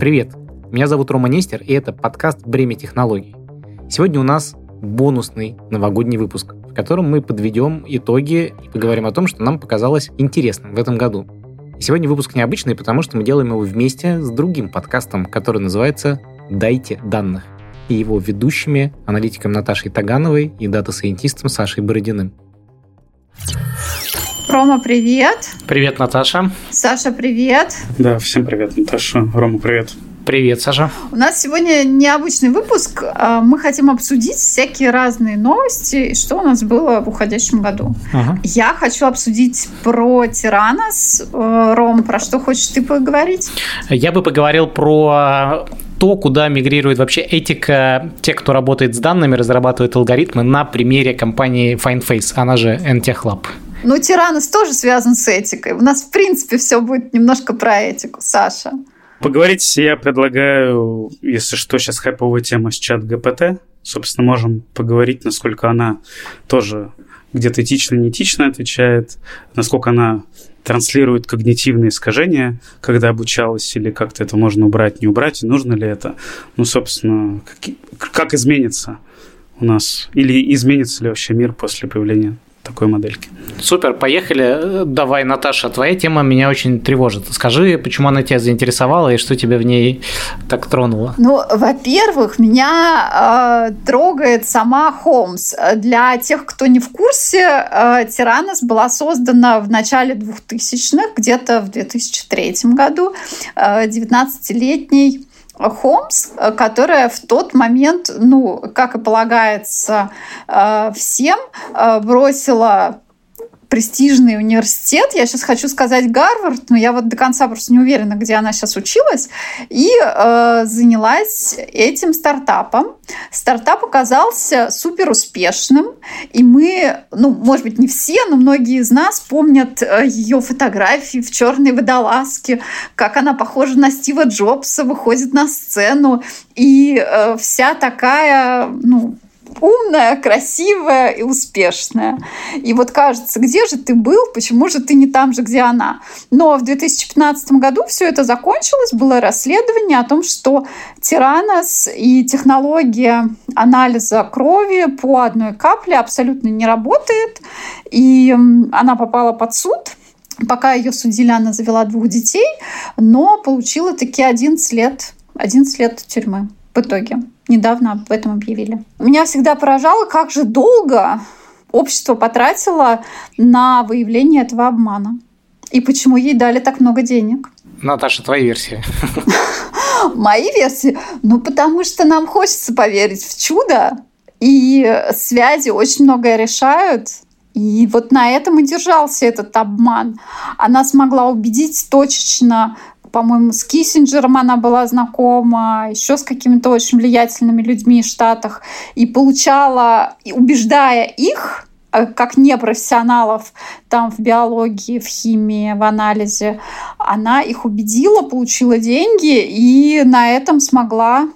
Привет, меня зовут Роман Нестер, и это подкаст «Бремя технологий». Сегодня у нас бонусный новогодний выпуск, в котором мы подведем итоги и поговорим о том, что нам показалось интересным в этом году. И сегодня выпуск необычный, потому что мы делаем его вместе с другим подкастом, который называется «Дайте данных», и его ведущими аналитиком Наташей Тагановой и дата-сайентистом Сашей Бородиным. Рома, привет. Привет, Наташа. Саша, привет. Да, всем привет, Наташа. Рома, привет. Привет, Саша. У нас сегодня необычный выпуск. Мы хотим обсудить всякие разные новости, что у нас было в уходящем году. Ага. Я хочу обсудить про Theranos. Ром, про что хочешь ты поговорить? Я бы поговорил про то, куда мигрирует вообще этика тех, кто работает с данными, разрабатывает алгоритмы, на примере компании FindFace, она же NtechLab. Ну, Theranos тоже связан с этикой. У нас, в принципе, все будет немножко про этику. Саша. Поговорить я предлагаю, если что, сейчас хайповая тема с ChatGPT. Собственно, можем поговорить, насколько она тоже где-то этично-неэтично отвечает, насколько она транслирует когнитивные искажения, когда обучалась, или как-то это можно убрать, не убрать, и нужно ли это. Ну, собственно, как изменится у нас, или изменится ли вообще мир после появления такой модельки. Супер, поехали. Давай, Наташа, твоя тема меня очень тревожит. Скажи, почему она тебя заинтересовала и что тебя в ней так тронуло? Ну, во-первых, меня трогает сама Холмс. Для тех, кто не в курсе, Theranos была создана в начале 2000-х, где-то в 2003 году, 19-летней Холмс, которая в тот момент, ну, как и полагается всем, бросила престижный университет. Я сейчас хочу сказать Гарвард, но я вот до конца просто не уверена, где она сейчас училась, и занялась этим стартапом. Стартап оказался суперуспешным, и мы, ну, может быть, не все, но многие из нас помнят ее фотографии в черной водолазке, как она похожа на Стива Джобса, выходит на сцену, и вся такая, ну, умная, красивая и успешная. И вот кажется, где же ты был, почему же ты не там же, где она? Но в 2015 году все это закончилось, было расследование о том, что Theranos и технология анализа крови по одной капле абсолютно не работает, и она попала под суд. Пока ее судили, она завела 2 детей, но получила таки 11 лет тюрьмы в итоге. Недавно об этом объявили. Меня всегда поражало, как же долго общество потратило на выявление этого обмана. И почему ей дали так много денег. Наташа, твои версии. Мои версии? Ну, потому что нам хочется поверить в чудо. И связи очень многое решают. И вот на этом и держался этот обман. Она смогла убедить точечно. По-моему, с Киссинджером она была знакома, еще с какими-то очень влиятельными людьми в Штатах, и получала, убеждая их, как непрофессионалов там в биологии, в химии, в анализе, она их убедила, получила деньги и на этом смогла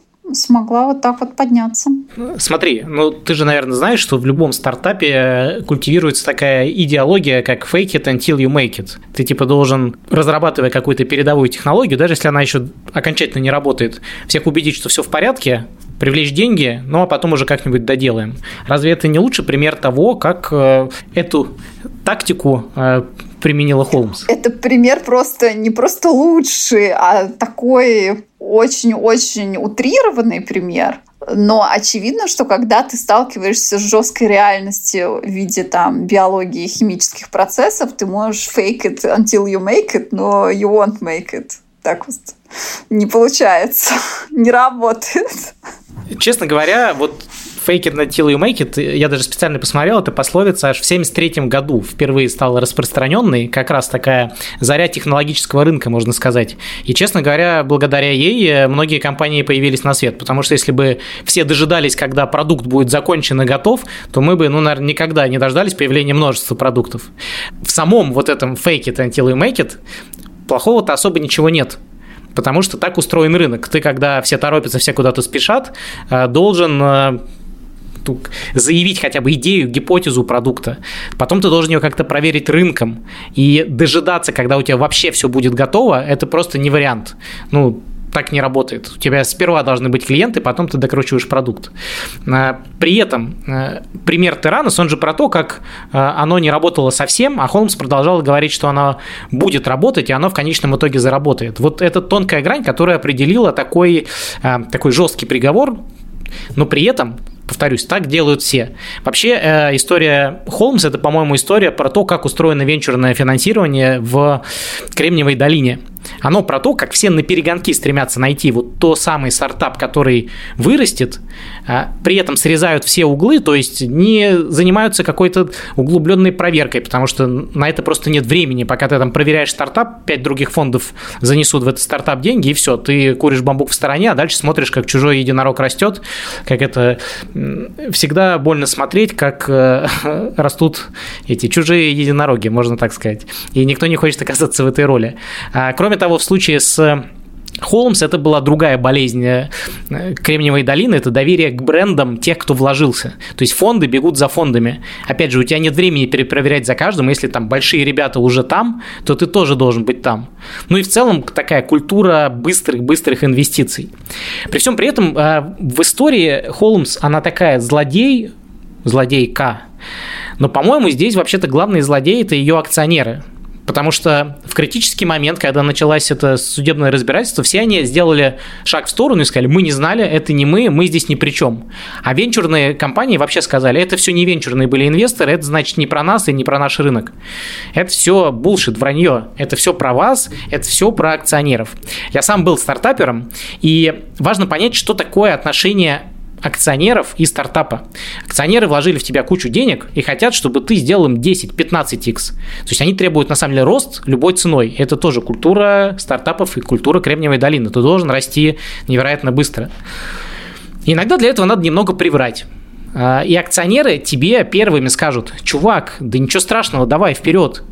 вот так вот подняться. Смотри, ну ты же, наверное, знаешь, что в любом стартапе культивируется такая идеология, как fake it until you make it. Ты типа должен, разрабатывая какую-то передовую технологию, даже если она еще окончательно не работает, всех убедить, что все в порядке, привлечь деньги, ну а потом уже как-нибудь доделаем. Разве это не лучший пример того, как эту тактику применила Холмс? Это пример просто не просто лучший, а такой очень-очень утрированный пример. Но очевидно, что когда ты сталкиваешься с жесткой реальностью в виде там, биологии и химических процессов, ты можешь fake it until you make it, но you won't make it. Так вот не получается, не работает. Честно говоря, вот fake it until you make it, я даже специально посмотрел, эта пословица аж в 1973 году впервые стала распространенной, как раз такая заря технологического рынка, можно сказать. И, честно говоря, благодаря ей многие компании появились на свет, потому что если бы все дожидались, когда продукт будет закончен и готов, то мы бы, наверное, никогда не дождались появления множества продуктов. В самом вот этом fake it until you make it плохого-то особо ничего нет. Потому что так устроен рынок. Ты, когда все торопятся, все куда-то спешат, должен заявить хотя бы идею, гипотезу продукта. Потом ты должен ее как-то проверить рынком. И дожидаться, когда у тебя вообще все будет готово, это просто не вариант. Ну, так не работает. У тебя сперва должны быть клиенты, потом ты докручиваешь продукт. При этом пример Theranos, он же про то, как оно не работало совсем, а Холмс продолжал говорить, что оно будет работать, и оно в конечном итоге заработает. Вот это тонкая грань, которая определила такой жесткий приговор, но при этом, повторюсь, так делают все. Вообще, история Холмса – это, по-моему, история про то, как устроено венчурное финансирование в Кремниевой долине. Оно про то, как все наперегонки стремятся найти вот тот самый стартап, который вырастет, при этом срезают все углы, то есть не занимаются какой-то углубленной проверкой, потому что на это просто нет времени. Пока ты там проверяешь стартап, 5 других фондов занесут в этот стартап деньги, и все, ты куришь бамбук в стороне, а дальше смотришь, как чужой единорог растет, как это... Всегда больно смотреть, как растут эти чужие единороги, можно так сказать. И никто не хочет оказаться в этой роли. Кроме того, в случае с Холмс это была другая болезнь Кремниевой долины, это доверие к брендам тех, кто вложился. То есть фонды бегут за фондами. Опять же, у тебя нет времени перепроверять за каждым, если там большие ребята уже там, то ты тоже должен быть там. Ну и в целом такая культура быстрых-быстрых инвестиций. При всем при этом в истории Холмс, она такая злодейка, но, по-моему, здесь вообще-то главные злодеи – это ее акционеры. Потому что в критический момент, когда началось это судебное разбирательство, все они сделали шаг в сторону и сказали, мы не знали, это не мы здесь ни при чем. А венчурные компании вообще сказали, это все не венчурные были инвесторы, это значит не про нас и не про наш рынок. Это все булшит, вранье, это все про вас, это все про акционеров. Я сам был стартапером, и важно понять, что такое отношение акционеров и стартапа. Акционеры вложили в тебя кучу денег и хотят, чтобы ты сделал им 10-15x. То есть они требуют, на самом деле, рост любой ценой. Это тоже культура стартапов и культура Кремниевой долины. Ты должен расти невероятно быстро. Иногда для этого надо немного приврать. И акционеры тебе первыми скажут, чувак, да ничего страшного, давай вперед.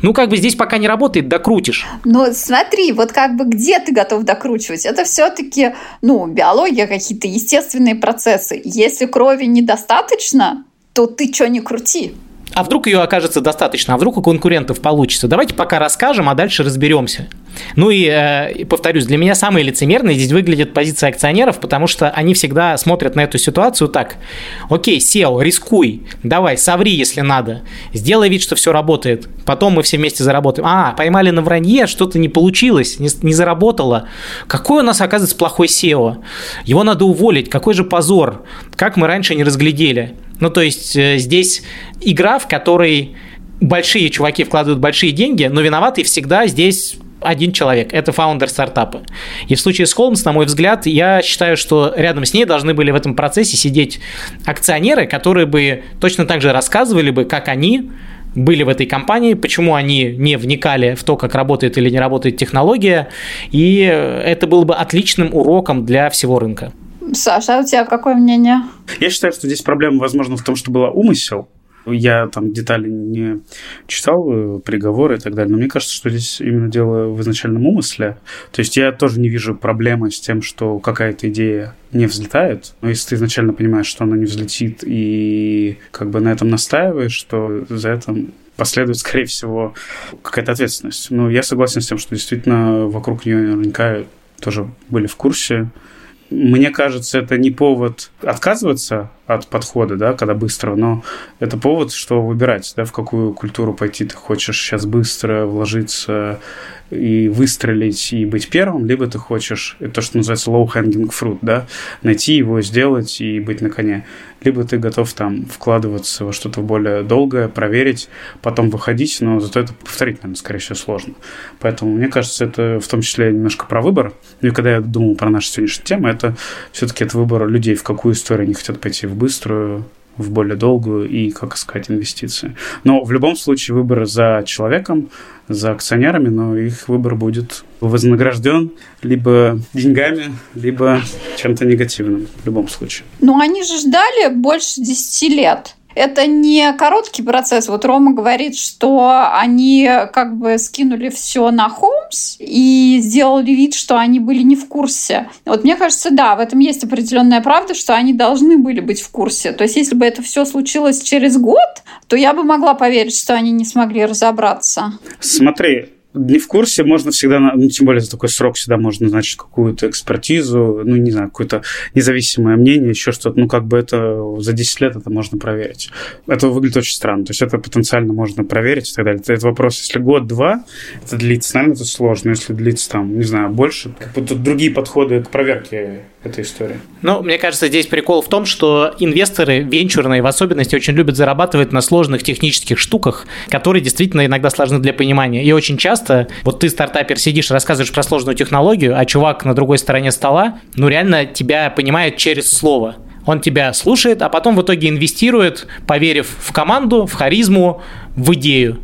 Ну, как бы здесь пока не работает, докрутишь. Ну, смотри, вот как бы где ты готов докручивать? Это все-таки, биология, какие-то естественные процессы. Если крови недостаточно, то ты что не крути. А вдруг ее окажется достаточно? А вдруг у конкурентов получится? Давайте пока расскажем, а дальше разберемся. Ну и повторюсь, для меня самой лицемерной здесь выглядит позиция акционеров, потому что они всегда смотрят на эту ситуацию так. Окей, SEO, рискуй, давай, соври, если надо, сделай вид, что все работает, потом мы все вместе заработаем. Поймали на вранье, что-то не получилось, не заработало. Какой у нас, оказывается, плохой SEO? Его надо уволить, какой же позор, как мы раньше не разглядели. Ну, то есть здесь игра, в которой большие чуваки вкладывают большие деньги, но виноватый всегда здесь один человек. Это фаундер стартапа. И в случае с Холмс, на мой взгляд, я считаю, что рядом с ней должны были в этом процессе сидеть акционеры, которые бы точно так же рассказывали бы, как они были в этой компании, почему они не вникали в то, как работает или не работает технология, и это было бы отличным уроком для всего рынка. Саша, а у тебя какое мнение? Я считаю, что здесь проблема, возможно, в том, что был умысел. Я там детали не читал, приговоры и так далее, но мне кажется, что здесь именно дело в изначальном умысле. То есть я тоже не вижу проблемы с тем, что какая-то идея не взлетает, но если ты изначально понимаешь, что она не взлетит и как бы на этом настаиваешь, то за это последует, скорее всего, какая-то ответственность. Но я согласен с тем, что действительно вокруг нее наверняка тоже были в курсе. Мне кажется, это не повод отказываться от подхода, да, когда быстро, но это повод, что выбирать, да, в какую культуру пойти ты хочешь сейчас быстро вложиться и выстрелить, и быть первым, либо ты хочешь, это то, что называется low-hanging fruit, да, найти его, сделать и быть на коне. Либо ты готов там вкладываться во что-то более долгое, проверить, потом выходить, но зато это повторить, наверное, скорее всего, сложно. Поэтому, мне кажется, это в том числе немножко про выбор. Ну и когда я думал про нашу сегодняшнюю тему, это все-таки это выбор людей, в какую историю они хотят пойти, в быструю, в более долгую и как искать инвестиции. Но в любом случае выбор за человеком, за акционерами, но их выбор будет вознагражден либо деньгами, либо чем-то негативным в любом случае. Ну, они же ждали больше 10 лет. Это не короткий процесс. Вот Рома говорит, что они как бы скинули все на Холмс и сделали вид, что они были не в курсе. Вот мне кажется, да, в этом есть определенная правда, что они должны были быть в курсе. То есть, если бы это все случилось через год, то я бы могла поверить, что они не смогли разобраться. Смотри, не в курсе, можно всегда, ну, тем более за такой срок всегда можно назначить какую-то экспертизу, ну, не знаю, какое-то независимое мнение, еще что-то, ну, как бы это за 10 лет это можно проверить. Это выглядит очень странно, то есть это потенциально можно проверить и так далее. Это вопрос, если год-два это длится, наверное, это сложно, если длится там, не знаю, больше, как будто другие подходы к проверке этой истории. Ну, мне кажется, здесь прикол в том, что инвесторы венчурные в особенности очень любят зарабатывать на сложных технических штуках, которые действительно иногда сложны для понимания. И очень часто вот ты, стартапер, сидишь, рассказываешь про сложную технологию, а чувак на другой стороне стола, ну, реально тебя понимает через слово. Он тебя слушает, а потом в итоге инвестирует, поверив в команду, в харизму, в идею.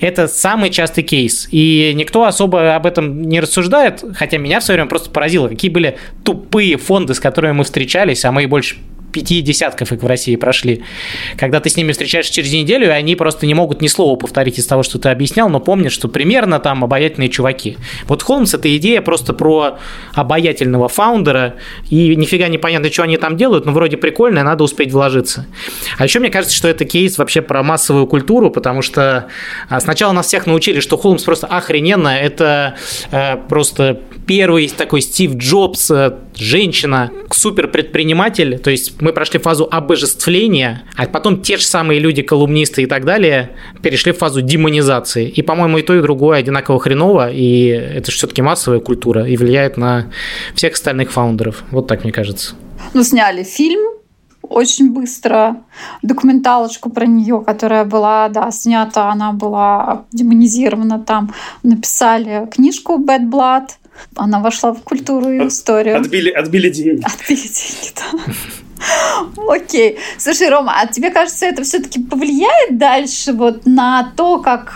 Это самый частый кейс, и никто особо об этом не рассуждает, хотя меня в свое время просто поразило, какие были тупые фонды, с которыми мы встречались, а мы больше 50 их в России прошли, когда ты с ними встречаешься через неделю, и они просто не могут ни слова повторить из того, что ты объяснял, но помнишь, что примерно там обаятельные чуваки. Вот Холмс — это идея просто про обаятельного фаундера, и нифига не понятно, что они там делают, но вроде прикольно, надо успеть вложиться. А еще мне кажется, что это кейс вообще про массовую культуру, потому что сначала нас всех научили, что Холмс просто охрененно, это просто первый такой Стив Джобс, женщина, суперпредприниматель, то есть мы прошли фазу обожествления, а потом те же самые люди, колумнисты и так далее, перешли в фазу демонизации. И, по-моему, и то, и другое одинаково хреново, и это же все-таки массовая культура и влияет на всех остальных фаундеров. Вот так, мне кажется. Ну, сняли фильм очень быстро, документалочку про нее, которая была, да, снята, она была демонизирована там. Написали книжку «Bad Blood». Она вошла в культуру и историю. Отбили деньги. Отбили деньги, да. Окей. Слушай, Рома, а тебе кажется, это все-таки повлияет дальше вот на то, как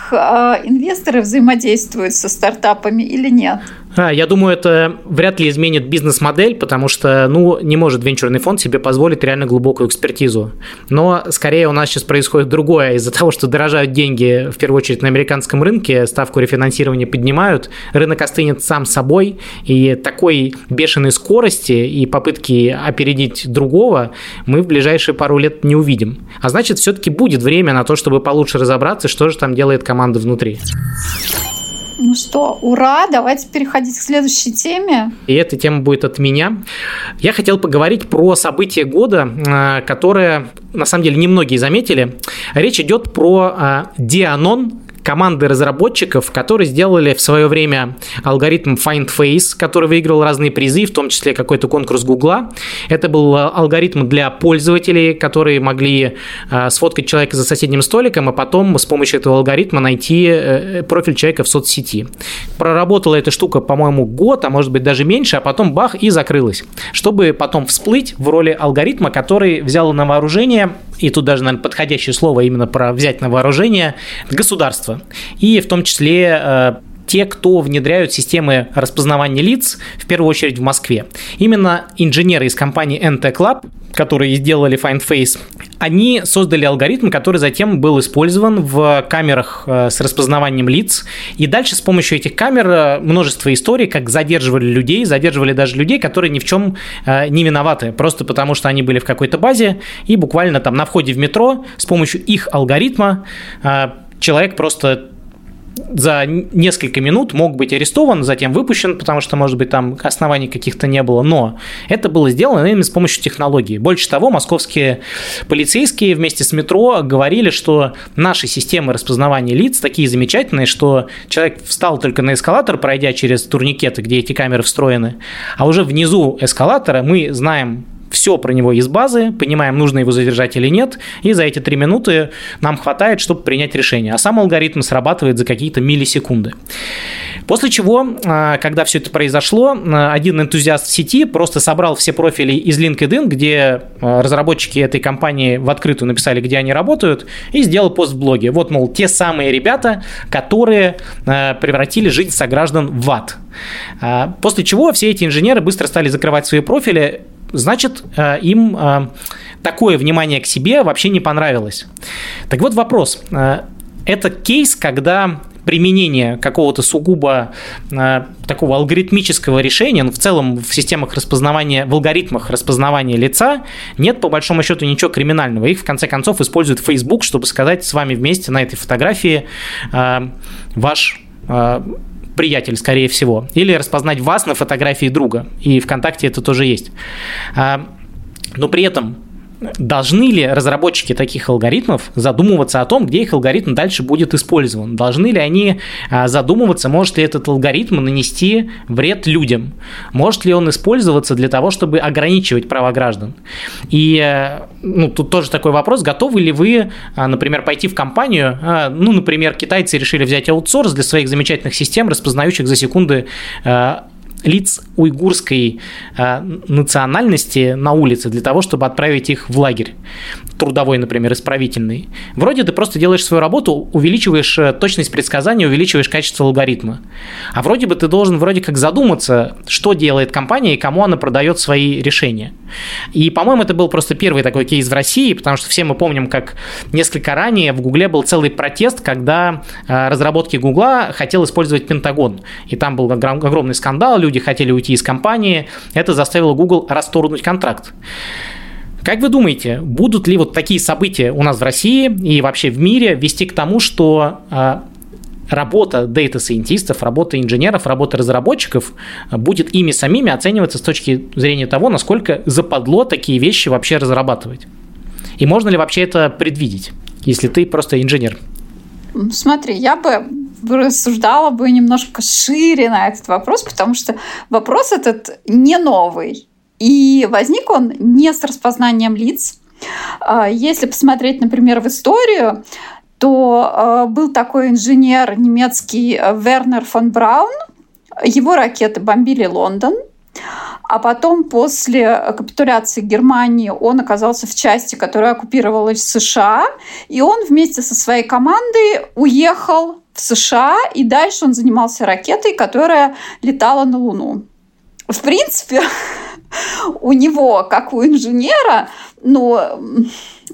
инвесторы взаимодействуют со стартапами или нет? Я думаю, это вряд ли изменит бизнес-модель, потому что, ну, не может венчурный фонд себе позволить реально глубокую экспертизу. Но скорее у нас сейчас происходит другое. Из-за того, что дорожают деньги, в первую очередь, на американском рынке, ставку рефинансирования поднимают, рынок остынет сам собой, и такой бешеной скорости и попытки опередить другого мы в ближайшие пару лет не увидим. А значит, все-таки будет время на то, чтобы получше разобраться, что же там делает команда внутри. Ну что, ура, давайте переходить к следующей теме. И эта тема будет от меня. Я хотел поговорить про событие года, которое, на самом деле, немногие заметили. Речь идет про Deanon, команды разработчиков, которые сделали в свое время алгоритм FindFace, который выиграл разные призы, в том числе какой-то конкурс Гугла. Это был алгоритм для пользователей, которые могли сфоткать человека за соседним столиком, а потом с помощью этого алгоритма найти профиль человека в соцсети. Проработала эта штука, по-моему, год, а может быть даже меньше, а потом бах, и закрылась, чтобы потом всплыть в роли алгоритма, который взял на вооружение, и тут даже, наверное, подходящее слово именно про взять на вооружение, государство. И в том числе те, кто внедряют системы распознавания лиц, в первую очередь в Москве. Именно инженеры из компании NtechLab, которые сделали FindFace, они создали алгоритм, который затем был использован в камерах с распознаванием лиц. И дальше с помощью этих камер множество историй, как задерживали даже людей, которые ни в чем не виноваты, просто потому что они были в какой-то базе, и буквально там на входе в метро с помощью их алгоритма человек просто за несколько минут мог быть арестован, затем выпущен, потому что, может быть, там оснований каких-то не было, но это было сделано именно с помощью технологий. Больше того, московские полицейские вместе с метро говорили, что наши системы распознавания лиц такие замечательные, что человек встал только на эскалатор, пройдя через турникеты, где эти камеры встроены, а уже внизу эскалатора мы знаем все про него из базы, понимаем, нужно его задержать или нет, и за эти 3 минуты нам хватает, чтобы принять решение. А сам алгоритм срабатывает за какие-то миллисекунды. После чего, когда все это произошло, один энтузиаст в сети просто собрал все профили из LinkedIn, где разработчики этой компании в открытую написали, где они работают, и сделал пост в блоге. Вот, мол, те самые ребята, которые превратили жизнь сограждан в ад. После чего все эти инженеры быстро стали закрывать свои профили. Значит, им такое внимание к себе вообще не понравилось. Так вот вопрос. Это кейс, когда применение какого-то сугубо такого алгоритмического решения, ну, в целом в системах распознавания, в алгоритмах распознавания лица нет, по большому счету, ничего криминального. Их, в конце концов, использует Facebook, чтобы сказать: с вами вместе на этой фотографии ваш приятель, скорее всего, или распознать вас на фотографии друга, и ВКонтакте это тоже есть. Но при этом должны ли разработчики таких алгоритмов задумываться о том, где их алгоритм дальше будет использован? Должны ли они задумываться, может ли этот алгоритм нанести вред людям? Может ли он использоваться для того, чтобы ограничивать права граждан? И тут тоже такой вопрос. Готовы ли вы, например, пойти в компанию? Например, китайцы решили взять аутсорс для своих замечательных систем, распознающих за секунды лиц уйгурской национальности на улице, для того, чтобы отправить их в лагерь трудовой, например, исправительный. Вроде ты просто делаешь свою работу, увеличиваешь точность предсказания, увеличиваешь качество алгоритма. А вроде бы ты должен задуматься, что делает компания и кому она продает свои решения. И, по-моему, это был просто первый такой кейс в России, потому что все мы помним, как несколько ранее в Гугле был целый протест, когда разработки Гугла хотел использовать Пентагон. И там был огромный скандал, люди хотели уйти из компании, это заставило Google расторгнуть контракт. Как вы думаете, будут ли такие события у нас в России и вообще в мире вести к тому, что работа дейта-сайентистов, работа инженеров, работа разработчиков будет ими самими оцениваться с точки зрения того, насколько западло такие вещи вообще разрабатывать? И можно ли вообще это предвидеть, если ты просто инженер? Смотри, я бы рассуждала бы немножко шире на этот вопрос, потому что вопрос этот не новый. И возник он не с распознанием лиц. Если посмотреть, например, в историю, то был такой инженер немецкий Вернер фон Браун. Его ракеты бомбили Лондон. А потом, после капитуляции Германии, он оказался в части, которая оккупировалась США, и он вместе со своей командой уехал в США, и дальше он занимался ракетой, которая летала на Луну. В принципе, у него, как у инженера,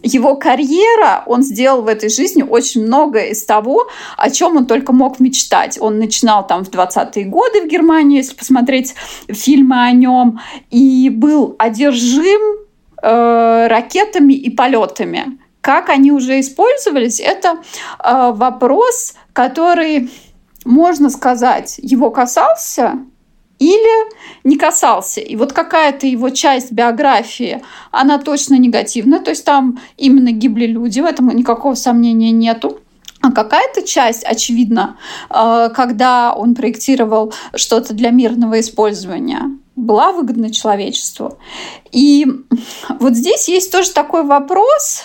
его карьера, он сделал в этой жизни очень многое из того, о чем он только мог мечтать. Он начинал там в 20-е годы в Германии, если посмотреть фильмы о нем, и был одержим ракетами и полетами. Как они уже использовались, это вопрос, который, можно сказать, его касался или не касался. И какая-то его часть биографии, она точно негативна, то есть там именно гибли люди, в этом никакого сомнения нету. А какая-то часть, очевидно, когда он проектировал что-то для мирного использования, была выгодна человечеству. И здесь есть тоже такой вопрос,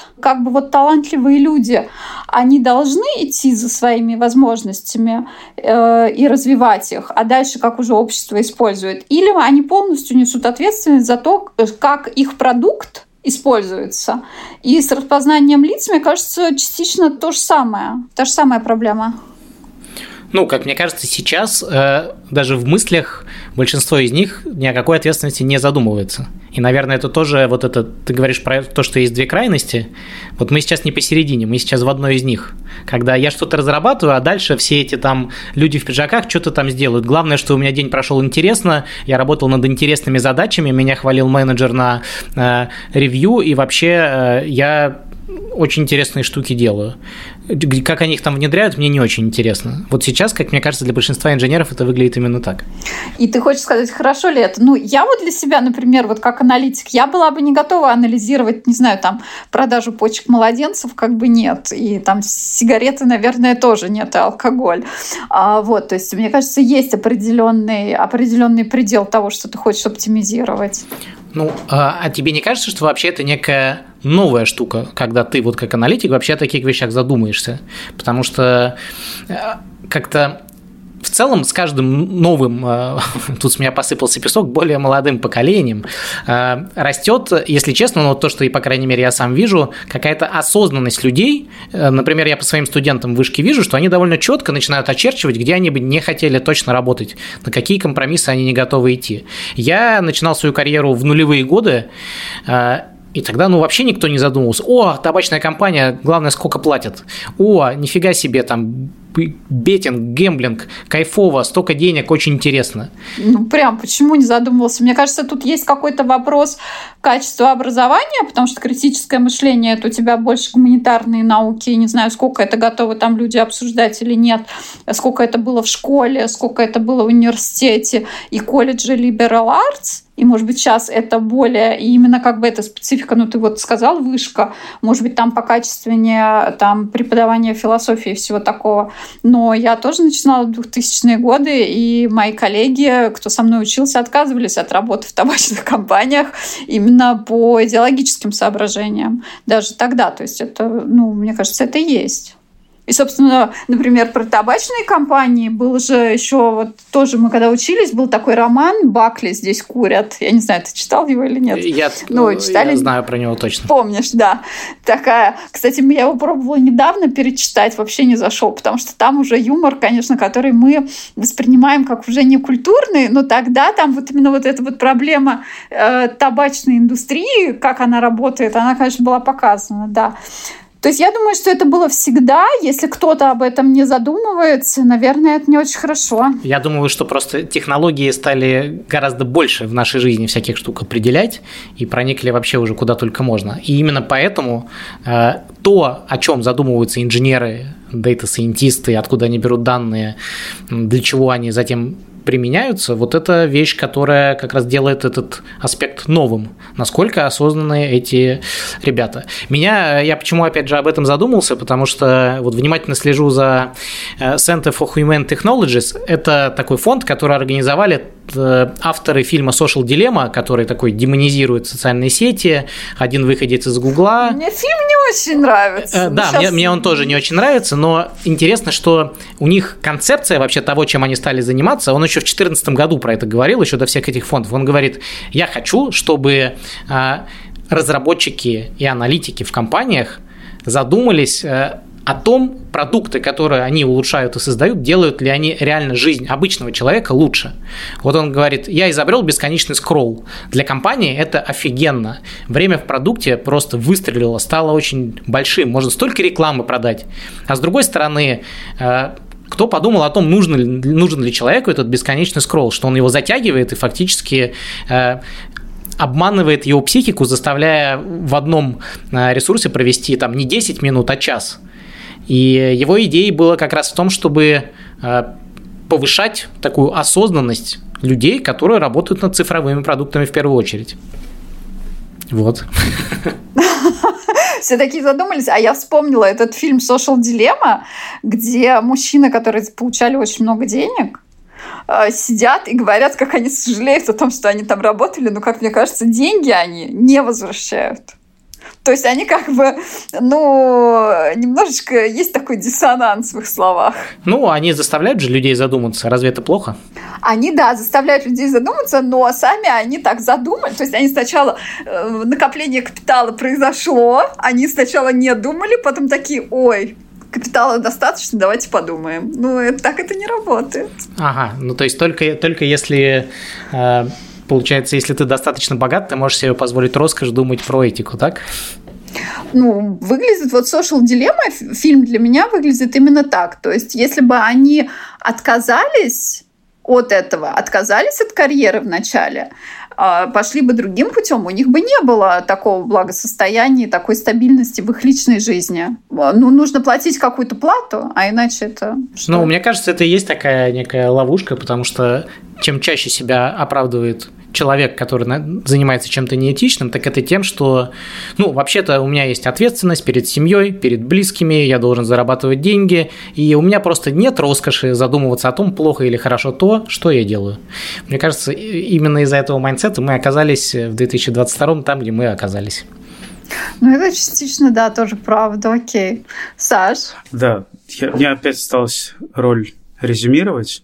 талантливые люди, они должны идти за своими возможностями и развивать их, а дальше как уже общество использует, или они полностью несут ответственность за то, как их продукт используется. И с распознанием лиц, мне кажется, частично то же самое, та же самая проблема. ну, как мне кажется, сейчас даже в мыслях большинство из них ни о какой ответственности не задумывается. И, наверное, это тоже вот это, ты говоришь про то, что есть две крайности, вот мы сейчас не посередине, мы сейчас в одной из них, когда я что-то разрабатываю, а дальше все эти там люди в пиджаках что-то там сделают. Главное, что у меня день прошел интересно, я работал над интересными задачами, меня хвалил менеджер на ревью, и вообще я очень интересные штуки делаю. Как они их там внедряют, мне не очень интересно. Вот сейчас, как мне кажется, для большинства инженеров это выглядит именно так. И ты хочешь сказать, хорошо ли это? Ну, я вот для себя, например, вот как аналитик, я была бы не готова анализировать, не знаю, там, продажу почек младенцев, как бы нет, и там сигареты, наверное, тоже нет, и алкоголь. Вот, то есть, мне кажется, есть определенный предел того, что ты хочешь оптимизировать. Ну, а тебе не кажется, что вообще это некая новая штука, когда ты вот как аналитик вообще о таких вещах задумаешься? Потому что как-то в целом с каждым новым, тут с меня посыпался песок, более молодым поколением растет, если честно, но то, что и, по крайней мере, я сам вижу, какая-то осознанность людей. Например, я по своим студентам в вышке вижу, что они довольно четко начинают очерчивать, где они бы не хотели точно работать, на какие компромиссы они не готовы идти. Я начинал свою карьеру в нулевые годы, и тогда, ну, вообще никто не задумывался. О, табачная компания, главное, сколько платят. О, нифига себе, там, беттинг, гэмблинг, кайфово, столько денег, очень интересно. Ну, прям, почему не задумывался? Мне кажется, тут есть какой-то вопрос качества образования, потому что критическое мышление – это у тебя больше гуманитарные науки. Не знаю, сколько это готовы там люди обсуждать или нет, сколько это было в школе, сколько это было в университете и колледже liberal arts. И, может быть, сейчас это более... И именно как бы эта специфика, ну, ты вот сказал, вышка, может быть, там покачественнее там, преподавание философии и всего такого. Но я тоже начинала в 2000-е годы, и мои коллеги, кто со мной учился, отказывались от работы в табачных компаниях именно по идеологическим соображениям. Даже тогда. То есть это, ну, мне кажется, это и есть. И, собственно, например, про табачные компании был же еще, вот тоже мы когда учились, был такой роман «Бакли здесь курят». Я не знаю, ты читал его или нет? Я знаю про него точно. Помнишь, да. Такая. Кстати, я его пробовала недавно перечитать, вообще не зашел, потому что там уже юмор, конечно, который мы воспринимаем как уже не культурный, но тогда там вот именно вот эта вот проблема табачной индустрии, как она работает, она, конечно, была показана, да. То есть я думаю, что это было всегда. Если кто-то об этом не задумывается, наверное, это не очень хорошо. Я думаю, что просто технологии стали гораздо больше в нашей жизни всяких штук определять и проникли вообще уже куда только можно. И именно поэтому то, о чем задумываются инженеры, дейта-сайентисты, откуда они берут данные, для чего они затем применяются, вот это вещь, которая как раз делает этот аспект новым. Насколько осознанные эти ребята. Я почему опять же об этом задумался, потому что вот внимательно слежу за Center for Human Technologies. Это такой фонд, который организовали авторы фильма Social Dilemma, который такой демонизирует социальные сети. Один выходец из Гугла. Мне фильм не очень нравится. Да, мне он тоже не очень нравится, но интересно, что у них концепция вообще того, чем они стали заниматься, он еще в 2014 году про это говорил, еще до всех этих фондов. Он говорит, я хочу, чтобы разработчики и аналитики в компаниях задумались о том, продукты, которые они улучшают и создают, делают ли они реально жизнь обычного человека лучше. Вот он говорит, я изобрел бесконечный скролл. Для компании это офигенно. Время в продукте просто выстрелило, стало очень большим. Можно столько рекламы продать. А с другой стороны, кто подумал о том, нужен ли человеку этот бесконечный скролл, что он его затягивает и фактически обманывает его психику, заставляя в одном ресурсе провести там, не 10 минут, а час. И его идеей было как раз в том, чтобы повышать такую осознанность людей, которые работают над цифровыми продуктами в первую очередь. Вот. Все такие задумались, а я вспомнила этот фильм «Social Dilemma», где мужчины, которые получали очень много денег, сидят и говорят, как они сожалеют о том, что они там работали, но, как мне кажется, деньги они не возвращают. То есть они как бы, ну, немножечко есть такой диссонанс в их словах. Ну, они заставляют же людей задуматься. Разве это плохо? Они, да, заставляют людей задуматься, но сами они так задумали. То есть они сначала, накопление капитала произошло, они сначала не думали, потом такие, ой, капитала достаточно, давайте подумаем. Ну, так это не работает. Ага, ну то есть только если... Получается, если ты достаточно богат, ты можешь себе позволить роскошь думать про этику, так? Ну, выглядит вот Social Dilemma, фильм для меня выглядит именно так. То есть, если бы они отказались от этого, отказались от карьеры вначале, пошли бы другим путем, у них бы не было такого благосостояния, такой стабильности в их личной жизни. Ну, нужно платить какую-то плату, а иначе это... Ну, мне кажется, это и есть такая некая ловушка, потому что чем чаще себя оправдывает человек, который занимается чем-то неэтичным, так это тем, что, ну, вообще-то у меня есть ответственность перед семьей, перед близкими, я должен зарабатывать деньги, и у меня просто нет роскоши задумываться о том, плохо или хорошо то, что я делаю. Мне кажется, именно из-за этого майндсета мы оказались в 2022-м там, где мы оказались. Ну, это частично, да, тоже правда, окей. Саш? Да, мне опять осталась роль резюмировать,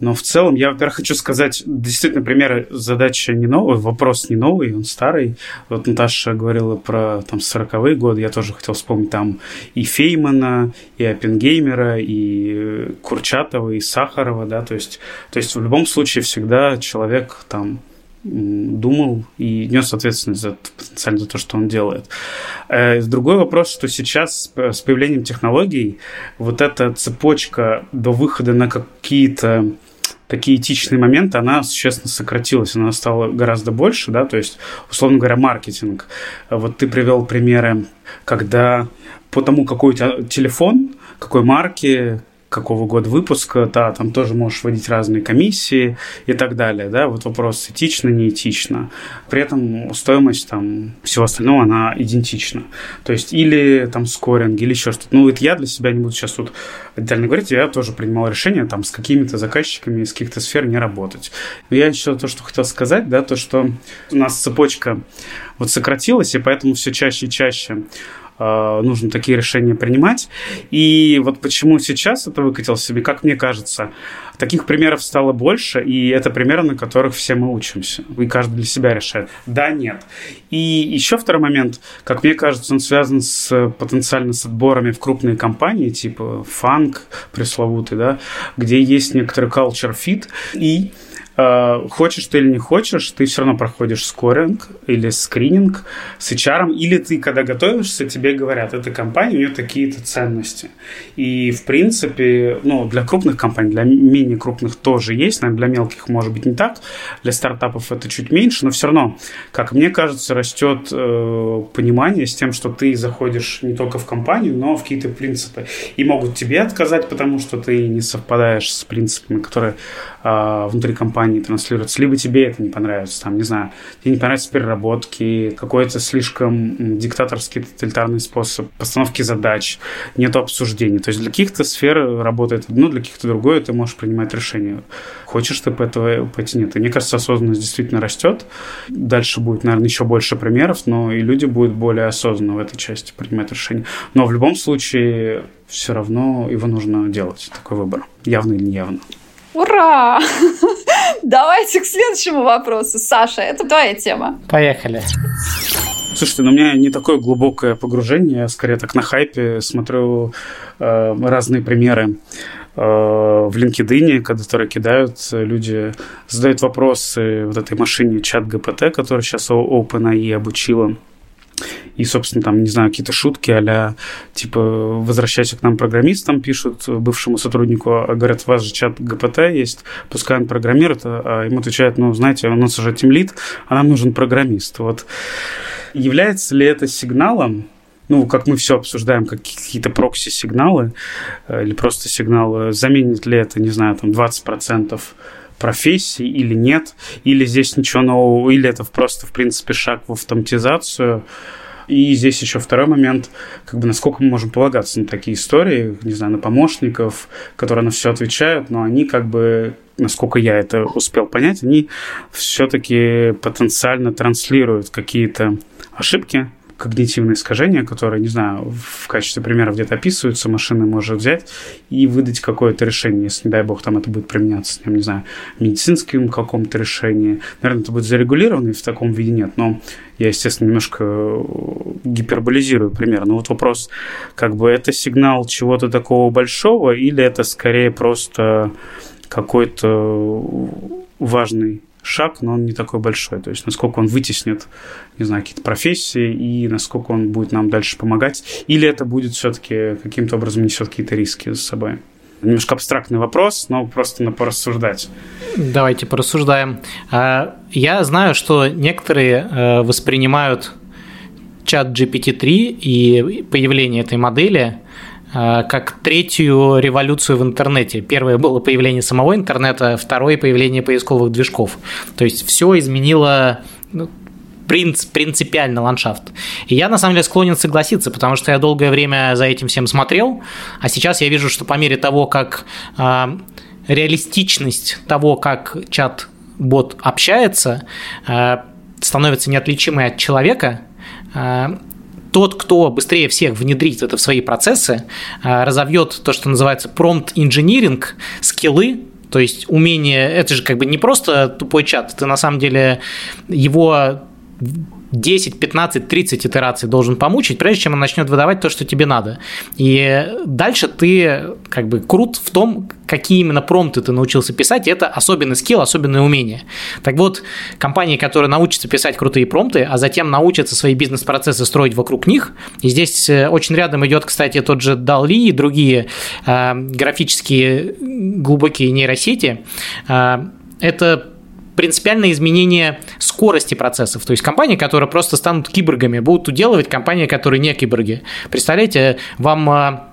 но в целом я, во-первых, хочу сказать, действительно, пример, задача не новая, вопрос не новый, он старый. Вот Наташа говорила про там 40-е годы, я тоже хотел вспомнить там и Фейнмана, и Оппенгеймера, и Курчатова, и Сахарова, да, то есть в любом случае всегда человек там думал и нес ответственность за, потенциально за то, что он делает. Другой вопрос, что сейчас с появлением технологий вот эта цепочка до выхода на какие-то такие этичные моменты, она существенно сократилась, она стала гораздо больше, да, то есть, условно говоря, маркетинг. Вот ты привел примеры, когда по тому, какой у тебя телефон, какой марки, какого года выпуска, да, там тоже можешь вводить разные комиссии и так далее, да, вот вопрос этично, неэтично. При этом стоимость там всего остального, она идентична. То есть или там скоринг, или еще что-то. Ну, это я для себя не буду сейчас тут отдельно говорить, я тоже принимал решение там с какими-то заказчиками из каких-то сфер не работать. Но я еще то, что хотел сказать, да, то, что у нас цепочка вот сократилась, и поэтому все чаще и чаще нужно такие решения принимать. И вот почему сейчас это выкатилось себе, как мне кажется, таких примеров стало больше, и это примеры, на которых все мы учимся. И каждый для себя решает. Да, нет. И еще второй момент, как мне кажется, он связан с потенциально с отборами в крупные компании, типа фанк пресловутый, да, где есть некоторый culture fit, и хочешь ты или не хочешь, ты все равно проходишь скоринг или скрининг с HR, или ты, когда готовишься, тебе говорят, эта компания, у нее такие-то ценности. И, в принципе, ну, для крупных компаний, для менее крупных тоже есть, наверное, для мелких, может быть, не так, для стартапов это чуть меньше, но все равно, как мне кажется, растет понимание с тем, что ты заходишь не только в компанию, но в какие-то принципы. И могут тебе отказать, потому что ты не совпадаешь с принципами, которые внутри компании транслируется, либо тебе это не понравится, там, не знаю, тебе не понравятся переработки, какой-то слишком диктаторский, тоталитарный способ постановки задач, нет обсуждений. То есть для каких-то сфер работает одно, для каких-то другое, ты можешь принимать решение. Хочешь ты по этого пойти, нет. И мне кажется, осознанность действительно растет. Дальше будет, наверное, еще больше примеров, но и люди будут более осознанно в этой части принимать решения. Но в любом случае все равно его нужно делать, такой выбор, явно или неявно. Ура! Давайте к следующему вопросу. Саша, это твоя тема. Поехали. Слушайте, у меня не такое глубокое погружение. Я скорее так на хайпе смотрю разные примеры в LinkedIn, которые кидают люди, задают вопросы вот этой машине ChatGPT, которая сейчас OpenAI обучила. И, собственно, там, не знаю, какие-то шутки а-ля, типа, возвращайся к нам программистам, пишут бывшему сотруднику, говорят, у вас же ChatGPT есть, пускай он программирует, а ему отвечают, ну, знаете, у нас уже тимлид, а нам нужен программист. Вот. Является ли это сигналом, ну, как мы все обсуждаем, как какие-то прокси-сигналы или просто сигналы, заменит ли это, не знаю, там, 20% профессий или нет, или здесь ничего нового, или это просто, в принципе, шаг в автоматизацию. И здесь еще второй момент, как бы насколько мы можем полагаться на такие истории, не знаю, на помощников, которые на все отвечают, но они как бы, насколько я это успел понять, они все-таки потенциально транслируют какие-то ошибки, когнитивные искажения, которые, не знаю, в качестве примеров где-то описываются, машины может взять и выдать какое-то решение, если, не дай бог, там это будет применяться, не знаю, медицинским каком-то решении. Наверное, это будет зарегулировано, и в таком виде нет, но я, естественно, немножко гиперболизирую пример, но вот вопрос, как бы это сигнал чего-то такого большого или это скорее просто какой-то важный шаг, но он не такой большой, то есть насколько он вытеснит, не знаю, какие-то профессии и насколько он будет нам дальше помогать, или это будет все-таки каким-то образом несет какие-то риски за собой. Немножко абстрактный вопрос, но просто на порассуждать. Давайте порассуждаем. Я знаю, что некоторые воспринимают ChatGPT-3 и появление этой модели как третью революцию в интернете. Первое было появление самого интернета, второе – появление поисковых движков. То есть все изменило... принципиально ландшафт. И я, на самом деле, склонен согласиться, потому что я долгое время за этим всем смотрел, а сейчас я вижу, что по мере того, как реалистичность того, как чат-бот общается, становится неотличимой от человека, тот, кто быстрее всех внедрит это в свои процессы, разовьет то, что называется промпт-инжиниринг, скиллы. То есть умение... Это же как бы не просто тупой чат, ты на самом деле его 10, 15, 30 итераций должен помучить, прежде чем он начнет выдавать то, что тебе надо. И дальше ты как бы крут в том, какие именно промпты ты научился писать, и это особенный скилл, особенное умение. Так вот, компании, которые научатся писать крутые промпты, а затем научатся свои бизнес-процессы строить вокруг них, и здесь очень рядом идет, кстати, тот же DALL-E и другие графические глубокие нейросети, это принципиальное изменение скорости процессов. То есть компании, которые просто станут киборгами, будут уделывать компании, которые не киборги. Представляете, вам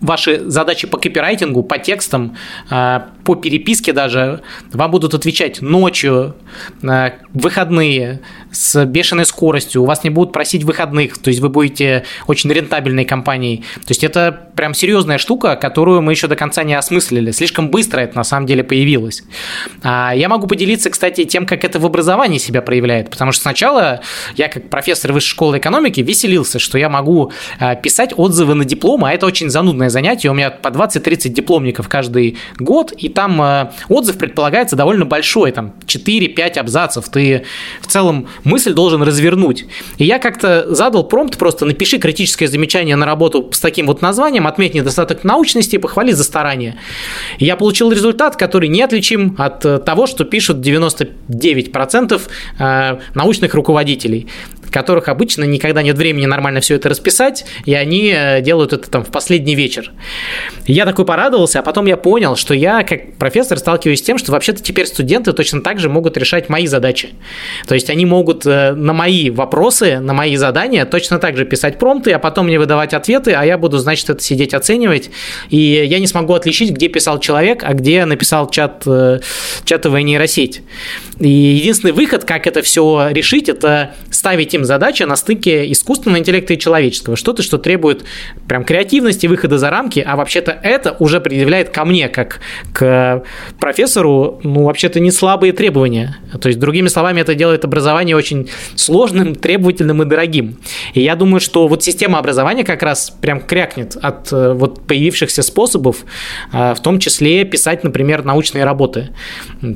ваши задачи по копирайтингу, по текстам, по переписке даже, вам будут отвечать ночью, в выходные, с бешеной скоростью, у вас не будут просить выходных, то есть вы будете очень рентабельной компанией. То есть это прям серьезная штука, которую мы еще до конца не осмыслили. Слишком быстро это на самом деле появилось. Я могу поделиться, кстати, тем, как это в образовании себя проявляет, потому что сначала я, как профессор Высшей школы экономики, веселился, что я могу писать отзывы на дипломы, а это очень занудное занятие. У меня по 20-30 дипломников каждый год, и там отзыв предполагается довольно большой, там 4-5 абзацев. Ты в целом мысль должен развернуть. И я как-то задал промпт, просто напиши критическое замечание на работу с таким вот названием, отметь недостаток научности и похвали за старание. И я получил результат, который неотличим от того, что пишут 99% научных руководителей, которых обычно никогда нет времени нормально все это расписать, и они делают это там в последний вечер. Я такой порадовался, а потом я понял, что я, как профессор, сталкиваюсь с тем, что вообще-то теперь студенты точно так же могут решать мои задачи. То есть они могут на мои вопросы, на мои задания точно так же писать промпты, а потом мне выдавать ответы, а я буду, значит, это сидеть оценивать, и я не смогу отличить, где писал человек, а где написал чатовая нейросеть. И единственный выход, как это все решить, это ставить им задачи на стыке искусственного интеллекта и человеческого. Что-то, что требует прям креативности, выхода за рамки, а вообще-то это уже предъявляет ко мне, как к профессору, ну, вообще-то не слабые требования. То есть, другими словами, это делает образование очень сложным, требовательным и дорогим. И я думаю, что вот система образования как раз прям крякнет от вот появившихся способов, в том числе писать, например, научные работы.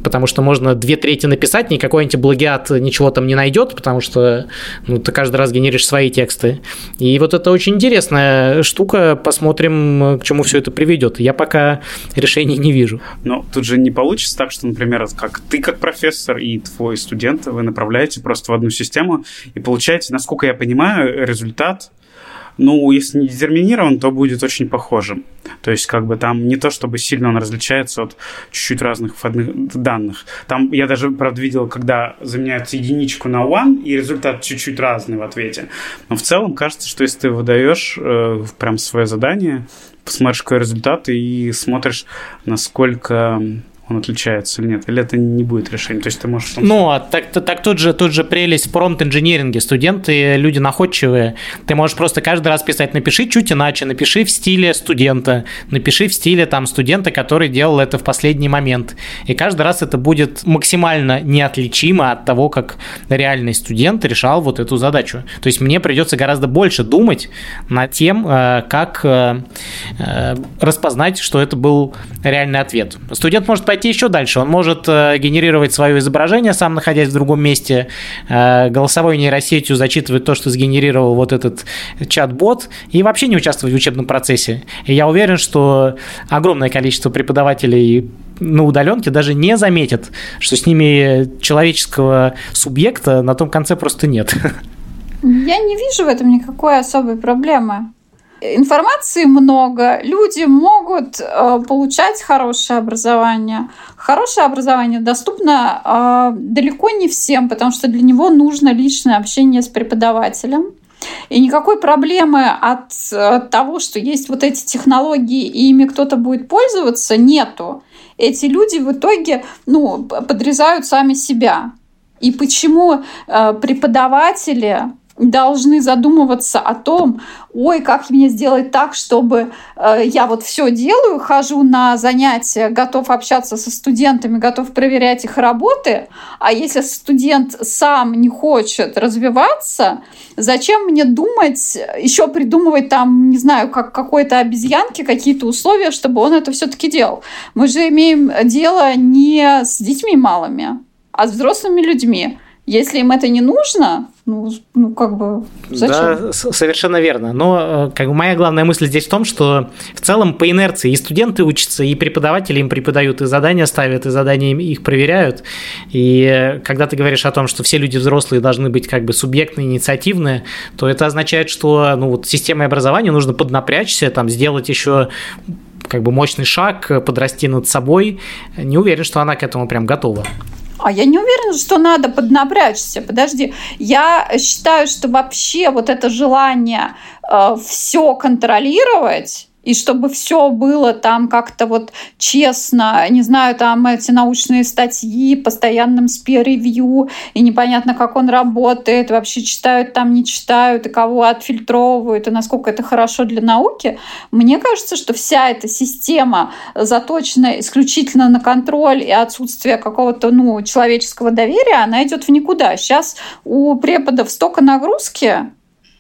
Потому что можно 2/3 написать, никакой антиблагиат ничего там не найдет, потому что ну, ты каждый раз генеришь свои тексты. И вот это очень интересная штука. Посмотрим, к чему все это приведет. Я пока решений не вижу. Но тут же не получится так, что, например, как ты как профессор и твой студент, вы направляете просто в одну систему и получаете, насколько я понимаю, результат, ну, если не детерминирован, то будет очень похожим. То есть, как бы там не то, чтобы сильно он различается от чуть-чуть разных входных данных. Там я даже, правда, видел, когда заменяют единичку на one, и результат чуть-чуть разный в ответе. Но в целом кажется, что если ты выдаешь прям свое задание, посмотришь, какой результат, и смотришь, насколько он отличается или нет, или это не будет решение. То есть ты можешь... Ну, так тут же прелесть в промпт-инжиниринге. Студенты, люди находчивые. Ты можешь просто каждый раз писать, напиши чуть иначе, напиши в стиле студента, напиши в стиле там студента, который делал это в последний момент. И каждый раз это будет максимально неотличимо от того, как реальный студент решал вот эту задачу. То есть мне придется гораздо больше думать над тем, как распознать, что это был реальный ответ. Студент может пойти пойти еще дальше. Он может генерировать свое изображение, сам находясь в другом месте, голосовой нейросетью зачитывать то, что сгенерировал вот этот чат-бот, и вообще не участвовать в учебном процессе. И я уверен, что огромное количество преподавателей на удаленке даже не заметят, что с ними человеческого субъекта на том конце просто нет. Я не вижу в этом никакой особой проблемы. Информации много, люди могут получать хорошее образование доступно далеко не всем, потому что для него нужно личное общение с преподавателем. И никакой проблемы от того, что есть вот эти технологии, и ими кто-то будет пользоваться, нету. Эти люди в итоге, подрезают сами себя. И почему преподаватели должны задумываться о том, как мне сделать так, чтобы я вот все делаю, хожу на занятия, готов общаться со студентами, готов проверять их работы, а если студент сам не хочет развиваться, зачем мне думать, еще придумывать там, не знаю, как какой-то обезьянке какие-то условия, чтобы он это все-таки делал? Мы же имеем дело не с детьми малыми, а с взрослыми людьми. Если им это не нужно, зачем? Да, совершенно верно. Но моя главная мысль здесь в том, что в целом по инерции и студенты учатся, и преподаватели им преподают, и задания ставят, и задания их проверяют. И когда ты говоришь о том, что все люди взрослые должны быть как бы субъектные, инициативные, то это означает, что системе образования нужно поднапрячься, сделать еще мощный шаг, подрасти над собой. Не уверен, что она к этому прям готова. А я не уверена, что надо поднапрячься. Подожди, я считаю, что вообще вот это желание все контролировать и чтобы все было там как-то вот честно, не знаю, там эти научные статьи постоянным peer-review, и непонятно, как он работает, вообще читают там, не читают, и кого отфильтровывают, и насколько это хорошо для науки. Мне кажется, что вся эта система, заточенная исключительно на контроль и отсутствие какого-то человеческого доверия, она идет в никуда. Сейчас у преподов столько нагрузки,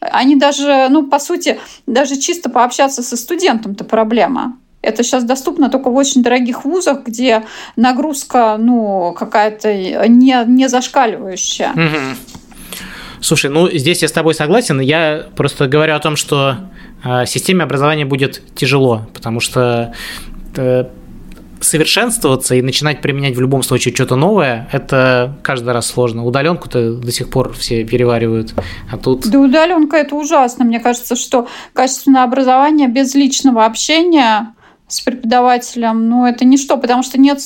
они даже, по сути, даже чисто пообщаться со студентом-то проблема. Это сейчас доступно только в очень дорогих вузах, где нагрузка, какая-то не зашкаливающая. Mm-hmm. Слушай, здесь я с тобой согласен. Я просто говорю о том, что системе образования будет тяжело, потому что совершенствоваться и начинать применять в любом случае что-то новое, это каждый раз сложно. Удаленку-то до сих пор все переваривают, а тут... Да удаленка – это ужасно. Мне кажется, что качественное образование без личного общения с преподавателем, это ничто, потому что нет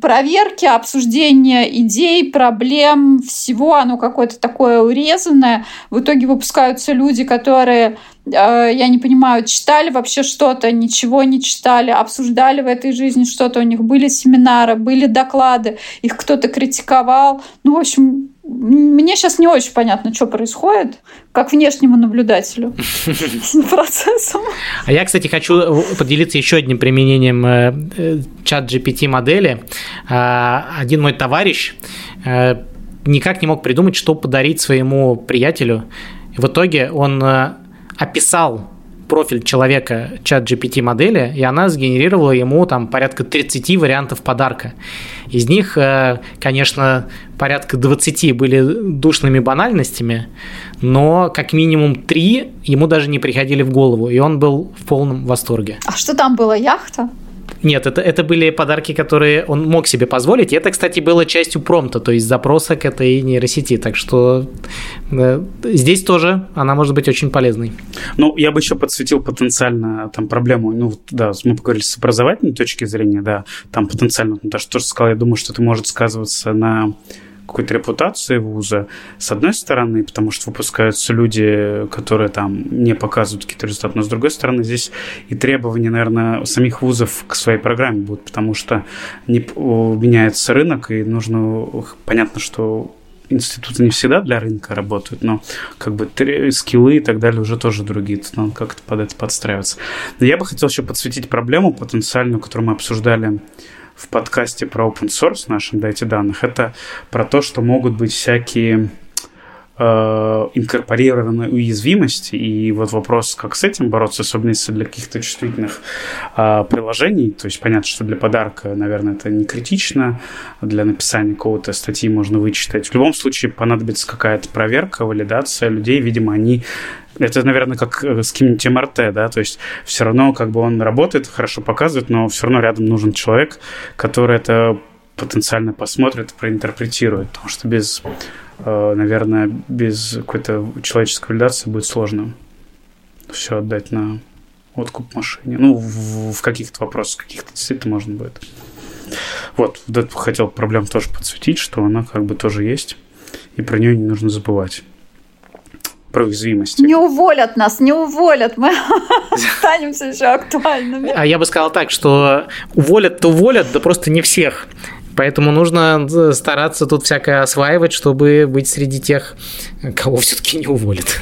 проверки, обсуждения идей, проблем, всего, оно какое-то такое урезанное. В итоге выпускаются люди, которые... я не понимаю, читали вообще что-то, ничего не читали, обсуждали в этой жизни что-то, у них были семинары, были доклады, их кто-то критиковал. В общем, мне сейчас не очень понятно, что происходит, как внешнему наблюдателю с процессом. А я, кстати, хочу поделиться еще одним применением чат-GPT модели. Один мой товарищ никак не мог придумать, что подарить своему приятелю. В итоге он... описал профиль человека ChatGPT модели, и она сгенерировала ему порядка 30 вариантов подарка. Из них, конечно, порядка 20 были душными банальностями, но как минимум 3 ему даже не приходили в голову, и он был в полном восторге. А что там было, яхта? Нет, это были подарки, которые он мог себе позволить. И это, кстати, было частью промпта, то есть запроса к этой нейросети. Так что здесь тоже она может быть очень полезной. Я бы еще подсветил потенциально проблему. Мы поговорили с образовательной точки зрения, да, там потенциально, Наташа тоже сказала, я думаю, что это может сказываться на какой-то репутации вуза, с одной стороны, потому что выпускаются люди, которые не показывают какие-то результаты, но с другой стороны, здесь и требования, наверное, самих вузов к своей программе будут, потому что меняется рынок, и нужно, понятно, что институты не всегда для рынка работают, но скиллы и так далее уже тоже другие, надо как-то под это подстраиваться. Но я бы хотел еще подсветить проблему потенциальную, которую мы обсуждали в подкасте про open source нашем «Дайте данных», это про то, что могут быть всякие инкорпорирована уязвимость, и вот вопрос, как с этим бороться, особенно если для каких-то чувствительных приложений, то есть понятно, что для подарка, наверное, это не критично, для написания какого-то статьи можно вычитать. В любом случае понадобится какая-то проверка, валидация людей, видимо, они... Это, наверное, как с каким-нибудь МРТ, да, то есть все равно как бы он работает, хорошо показывает, но все равно рядом нужен человек, который это потенциально посмотрит, проинтерпретирует, потому что без... наверное, без какой-то человеческой валидации будет сложно все отдать на откуп машине. Ну, в каких-то вопросах, каких-то действительно можно будет. Вот, хотел проблему тоже подсветить, что она как бы тоже есть, и про нее не нужно забывать. Про уязвимости. Не уволят нас, не уволят. Мы останемся еще актуальными. А я бы сказал так, что уволят-то уволят, да просто не всех. Поэтому нужно стараться тут всякое осваивать, чтобы быть среди тех, кого все-таки не уволят.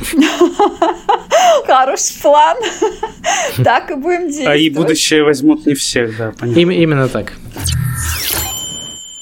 Хороший план. Так и будем действовать. А и будущее возьмут не всех, да, понятно. Именно так.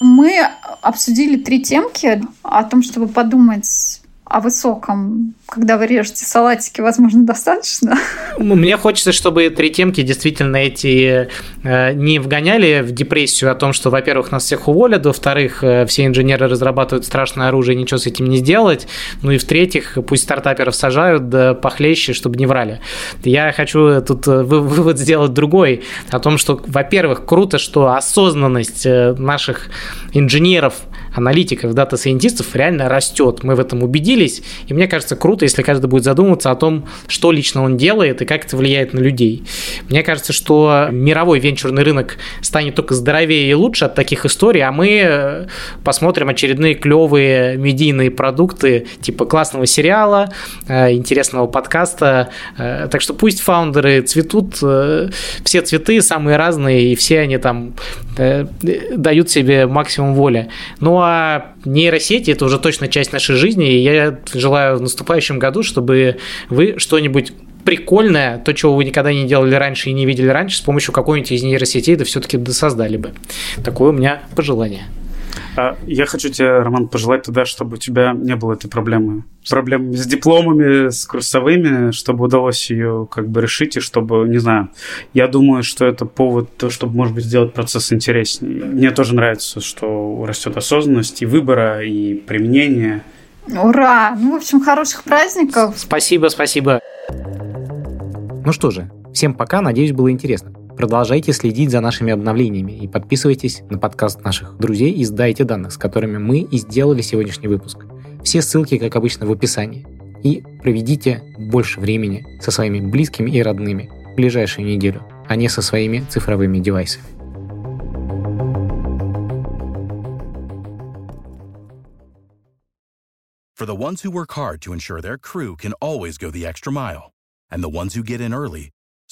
Мы обсудили 3 темки о том, чтобы подумать о высоком, когда вы режете салатики, возможно, достаточно? Мне хочется, чтобы 3 темки действительно эти не вгоняли в депрессию о том, что, во-первых, нас всех уволят, во-вторых, все инженеры разрабатывают страшное оружие, ничего с этим не сделать, ну и в-третьих, пусть стартаперов сажают, да похлеще, чтобы не врали. Я хочу тут вывод сделать другой, о том, что, во-первых, круто, что осознанность наших инженеров, аналитиков, дата-сайентистов реально растет, мы в этом убедились, и мне кажется, круто, если каждый будет задумываться о том, что лично он делает и как это влияет на людей. Мне кажется, что мировой венчурный рынок станет только здоровее и лучше от таких историй, а мы посмотрим очередные клевые медийные продукты типа классного сериала, интересного подкаста, так что пусть фаундеры цветут, все цветы самые разные, и все они там дают себе максимум воли. Ну а нейросети – это уже точно часть нашей жизни, и я желаю в наступающем году, чтобы вы что-нибудь прикольное, то, чего вы никогда не делали раньше и не видели раньше, с помощью какой-нибудь из нейросетей да все-таки досоздали бы. Такое у меня пожелание. Я хочу тебе, Роман, пожелать тогда, чтобы у тебя не было этой проблемы. Проблемы с дипломами, с курсовыми, чтобы удалось ее как бы решить, и чтобы, не знаю, я думаю, что это повод, то, чтобы, может быть, сделать процесс интереснее. Мне тоже нравится, что растет осознанность и выбора, и применения. Ура! Ну, в общем, хороших праздников. Спасибо, спасибо. Ну что же, всем пока, надеюсь, было интересно. Продолжайте следить за нашими обновлениями и подписывайтесь на подкаст наших друзей из «Дайте данных», с которыми мы и сделали сегодняшний выпуск. Все ссылки, как обычно, в описании. И проведите больше времени со своими близкими и родными в ближайшую неделю, а не со своими цифровыми девайсами. For the ones who work hard to ensure their crew can always go the extra mile, and the ones who get in early,